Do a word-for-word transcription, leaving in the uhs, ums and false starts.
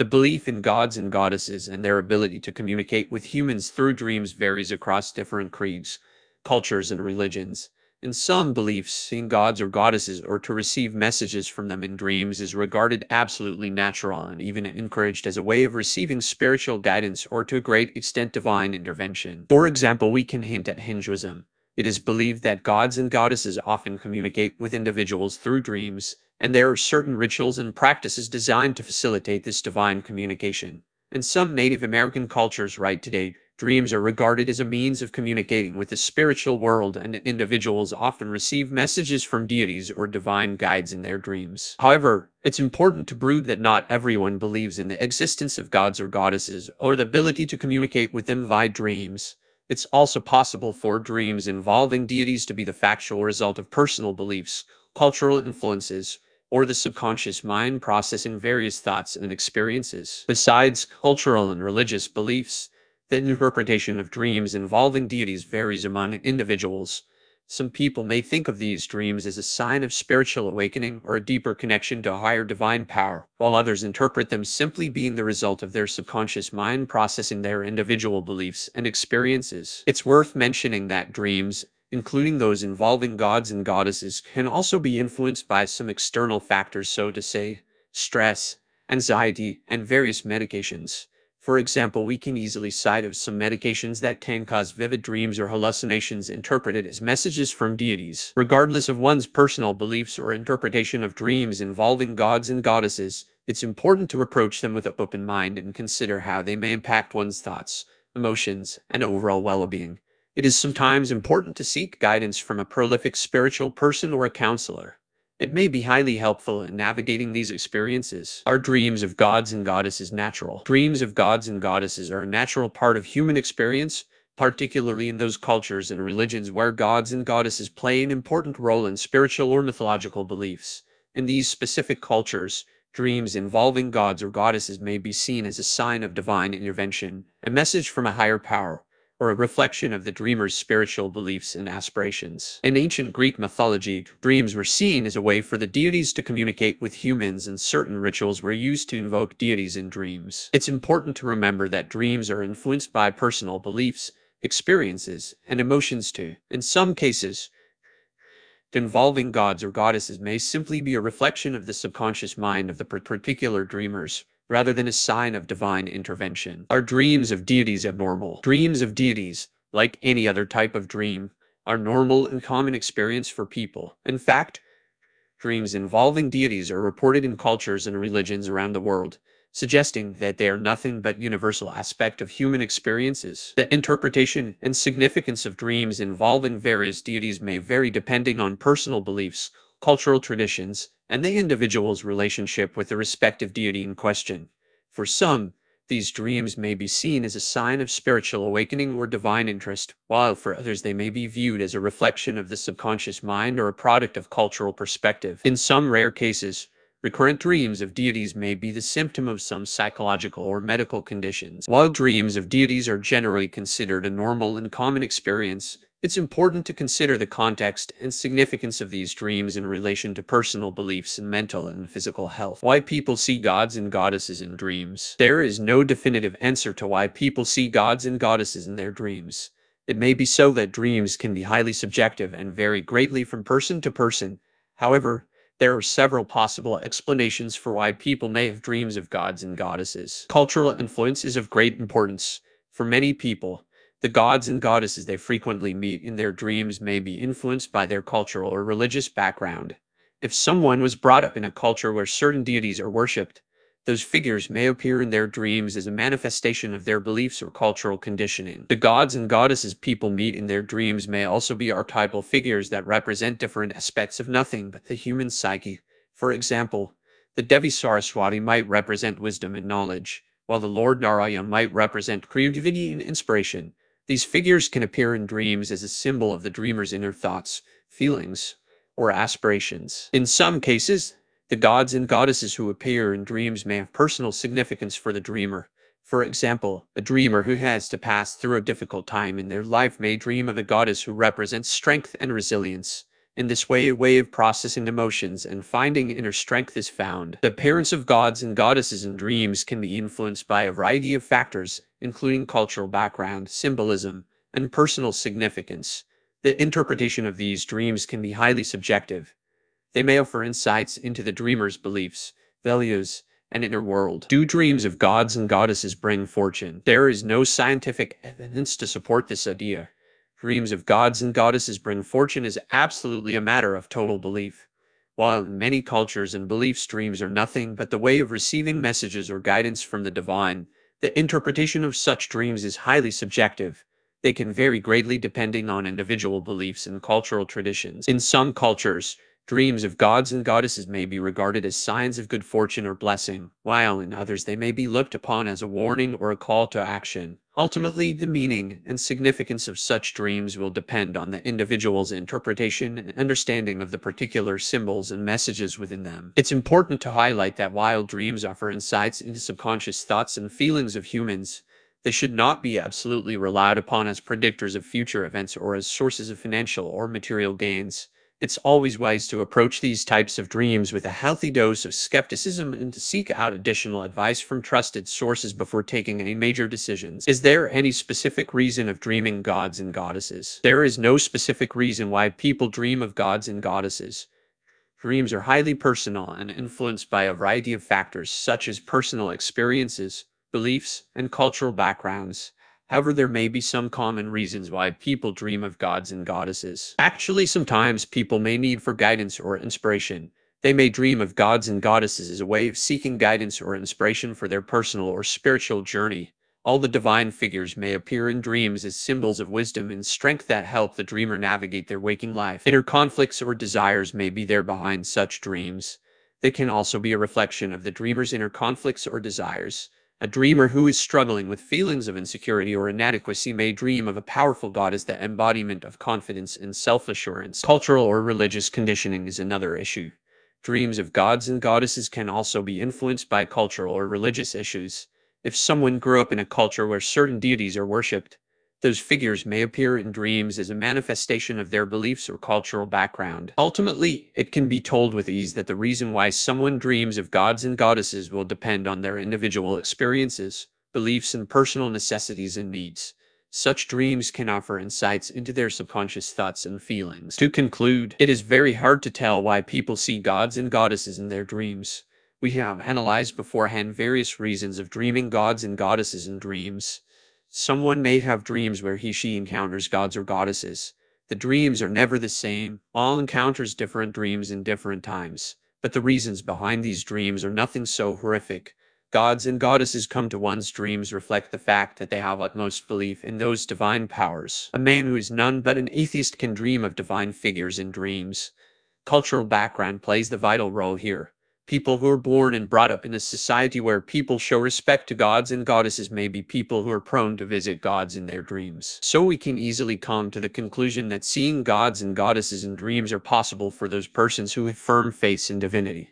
The belief in gods and goddesses and their ability to communicate with humans through dreams varies across different creeds, cultures, and religions. In some beliefs, seeing gods or goddesses or to receive messages from them in dreams is regarded absolutely natural and even encouraged as a way of receiving spiritual guidance or to a great extent divine intervention. For example, we can hint at Hinduism. It is believed that gods and goddesses often communicate with individuals through dreams, and there are certain rituals and practices designed to facilitate this divine communication. In some Native American cultures right today, dreams are regarded as a means of communicating with the spiritual world, and individuals often receive messages from deities or divine guides in their dreams. However, it's important to note that not everyone believes in the existence of gods or goddesses or the ability to communicate with them via dreams. It's also possible for dreams involving deities to be the factual result of personal beliefs, cultural influences, or the subconscious mind processing various thoughts and experiences. Besides cultural and religious beliefs, the interpretation of dreams involving deities varies among individuals. Some people may think of these dreams as a sign of spiritual awakening or a deeper connection to a higher divine power, while others interpret them simply being the result of their subconscious mind processing their individual beliefs and experiences. It's worth mentioning that dreams, including those involving gods and goddesses, can also be influenced by some external factors, so to say, stress, anxiety, and various medications. For example, we can easily cite of some medications that can cause vivid dreams or hallucinations interpreted as messages from deities. Regardless of one's personal beliefs or interpretation of dreams involving gods and goddesses, it's important to approach them with an open mind and consider how they may impact one's thoughts, emotions, and overall well-being. It is sometimes important to seek guidance from a prolific spiritual person or a counselor. It may be highly helpful in navigating these experiences. Are dreams of gods and goddesses natural? Dreams of gods and goddesses are a natural part of human experience, particularly in those cultures and religions where gods and goddesses play an important role in spiritual or mythological beliefs. In these specific cultures, dreams involving gods or goddesses may be seen as a sign of divine intervention, a message from a higher power, or a reflection of the dreamer's spiritual beliefs and aspirations. In ancient Greek mythology, dreams were seen as a way for the deities to communicate with humans, and certain rituals were used to invoke deities in dreams. It's important to remember that dreams are influenced by personal beliefs, experiences, and emotions too. In some cases, involving gods or goddesses may simply be a reflection of the subconscious mind of the particular dreamers, rather than a sign of divine intervention. Are dreams of deities abnormal? Dreams of deities, like any other type of dream, are normal and common experience for people. In fact, dreams involving deities are reported in cultures and religions around the world, suggesting that they are nothing but universal aspect of human experiences. The interpretation and significance of dreams involving various deities may vary depending on personal beliefs, cultural traditions, and the individual's relationship with the respective deity in question. For some, these dreams may be seen as a sign of spiritual awakening or divine interest, while for others they may be viewed as a reflection of the subconscious mind or a product of cultural perspective. In some rare cases, recurrent dreams of deities may be the symptom of some psychological or medical conditions. While dreams of deities are generally considered a normal and common experience, it's important to consider the context and significance of these dreams in relation to personal beliefs and mental and physical health. Why people see gods and goddesses in dreams. There is no definitive answer to why people see gods and goddesses in their dreams. It may be so that dreams can be highly subjective and vary greatly from person to person. However, there are several possible explanations for why people may have dreams of gods and goddesses. Cultural influence is of great importance. For many people, the gods and goddesses they frequently meet in their dreams may be influenced by their cultural or religious background. If someone was brought up in a culture where certain deities are worshipped, those figures may appear in their dreams as a manifestation of their beliefs or cultural conditioning. The gods and goddesses people meet in their dreams may also be archetypal figures that represent different aspects of nothing but the human psyche. For example, the Devi Saraswati might represent wisdom and knowledge, while the Lord Narayana might represent creativity and inspiration. These figures can appear in dreams as a symbol of the dreamer's inner thoughts, feelings, or aspirations. In some cases, the gods and goddesses who appear in dreams may have personal significance for the dreamer. For example, a dreamer who has to pass through a difficult time in their life may dream of a goddess who represents strength and resilience. In this way, a way of processing emotions and finding inner strength is found. The appearance of gods and goddesses in dreams can be influenced by a variety of factors, including cultural background, symbolism, and personal significance. The interpretation of these dreams can be highly subjective. They may offer insights into the dreamer's beliefs, values, and inner world. Do dreams of gods and goddesses bring fortune? There is no scientific evidence to support this idea. Dreams of gods and goddesses bring fortune is absolutely a matter of total belief. While in many cultures and beliefs dreams are nothing but the way of receiving messages or guidance from the divine, the interpretation of such dreams is highly subjective. They can vary greatly depending on individual beliefs and cultural traditions. In some cultures, dreams of gods and goddesses may be regarded as signs of good fortune or blessing, while in others they may be looked upon as a warning or a call to action. Ultimately, the meaning and significance of such dreams will depend on the individual's interpretation and understanding of the particular symbols and messages within them. It's important to highlight that while dreams offer insights into subconscious thoughts and feelings of humans, they should not be absolutely relied upon as predictors of future events or as sources of financial or material gains. It's always wise to approach these types of dreams with a healthy dose of skepticism and to seek out additional advice from trusted sources before taking any major decisions. Is there any specific reason of dreaming gods and goddesses? There is no specific reason why people dream of gods and goddesses. Dreams are highly personal and influenced by a variety of factors such as personal experiences, beliefs, and cultural backgrounds. However, there may be some common reasons why people dream of gods and goddesses. Actually, sometimes people may need for guidance or inspiration. They may dream of gods and goddesses as a way of seeking guidance or inspiration for their personal or spiritual journey. All the divine figures may appear in dreams as symbols of wisdom and strength that help the dreamer navigate their waking life. Inner conflicts or desires may be there behind such dreams. They can also be a reflection of the dreamer's inner conflicts or desires. A dreamer who is struggling with feelings of insecurity or inadequacy may dream of a powerful god as the embodiment of confidence and self-assurance. Cultural or religious conditioning is another issue. Dreams of gods and goddesses can also be influenced by cultural or religious issues. If someone grew up in a culture where certain deities are worshipped, those figures may appear in dreams as a manifestation of their beliefs or cultural background. Ultimately, it can be told with ease that the reason why someone dreams of gods and goddesses will depend on their individual experiences, beliefs, and personal necessities and needs. Such dreams can offer insights into their subconscious thoughts and feelings. To conclude, it is very hard to tell why people see gods and goddesses in their dreams. We have analyzed beforehand various reasons of dreaming gods and goddesses in dreams. Someone may have dreams where he/she encounters gods or goddesses. The dreams are never the same. All encounters different dreams in different times. But the reasons behind these dreams are nothing so horrific. Gods and goddesses come to one's dreams reflect the fact that they have utmost belief in those divine powers. A man who is none but an atheist can dream of divine figures in dreams. Cultural background plays the vital role here. People who are born and brought up in a society where people show respect to gods and goddesses may be people who are prone to visit gods in their dreams. So we can easily come to the conclusion that seeing gods and goddesses in dreams are possible for those persons who have firm faith in divinity.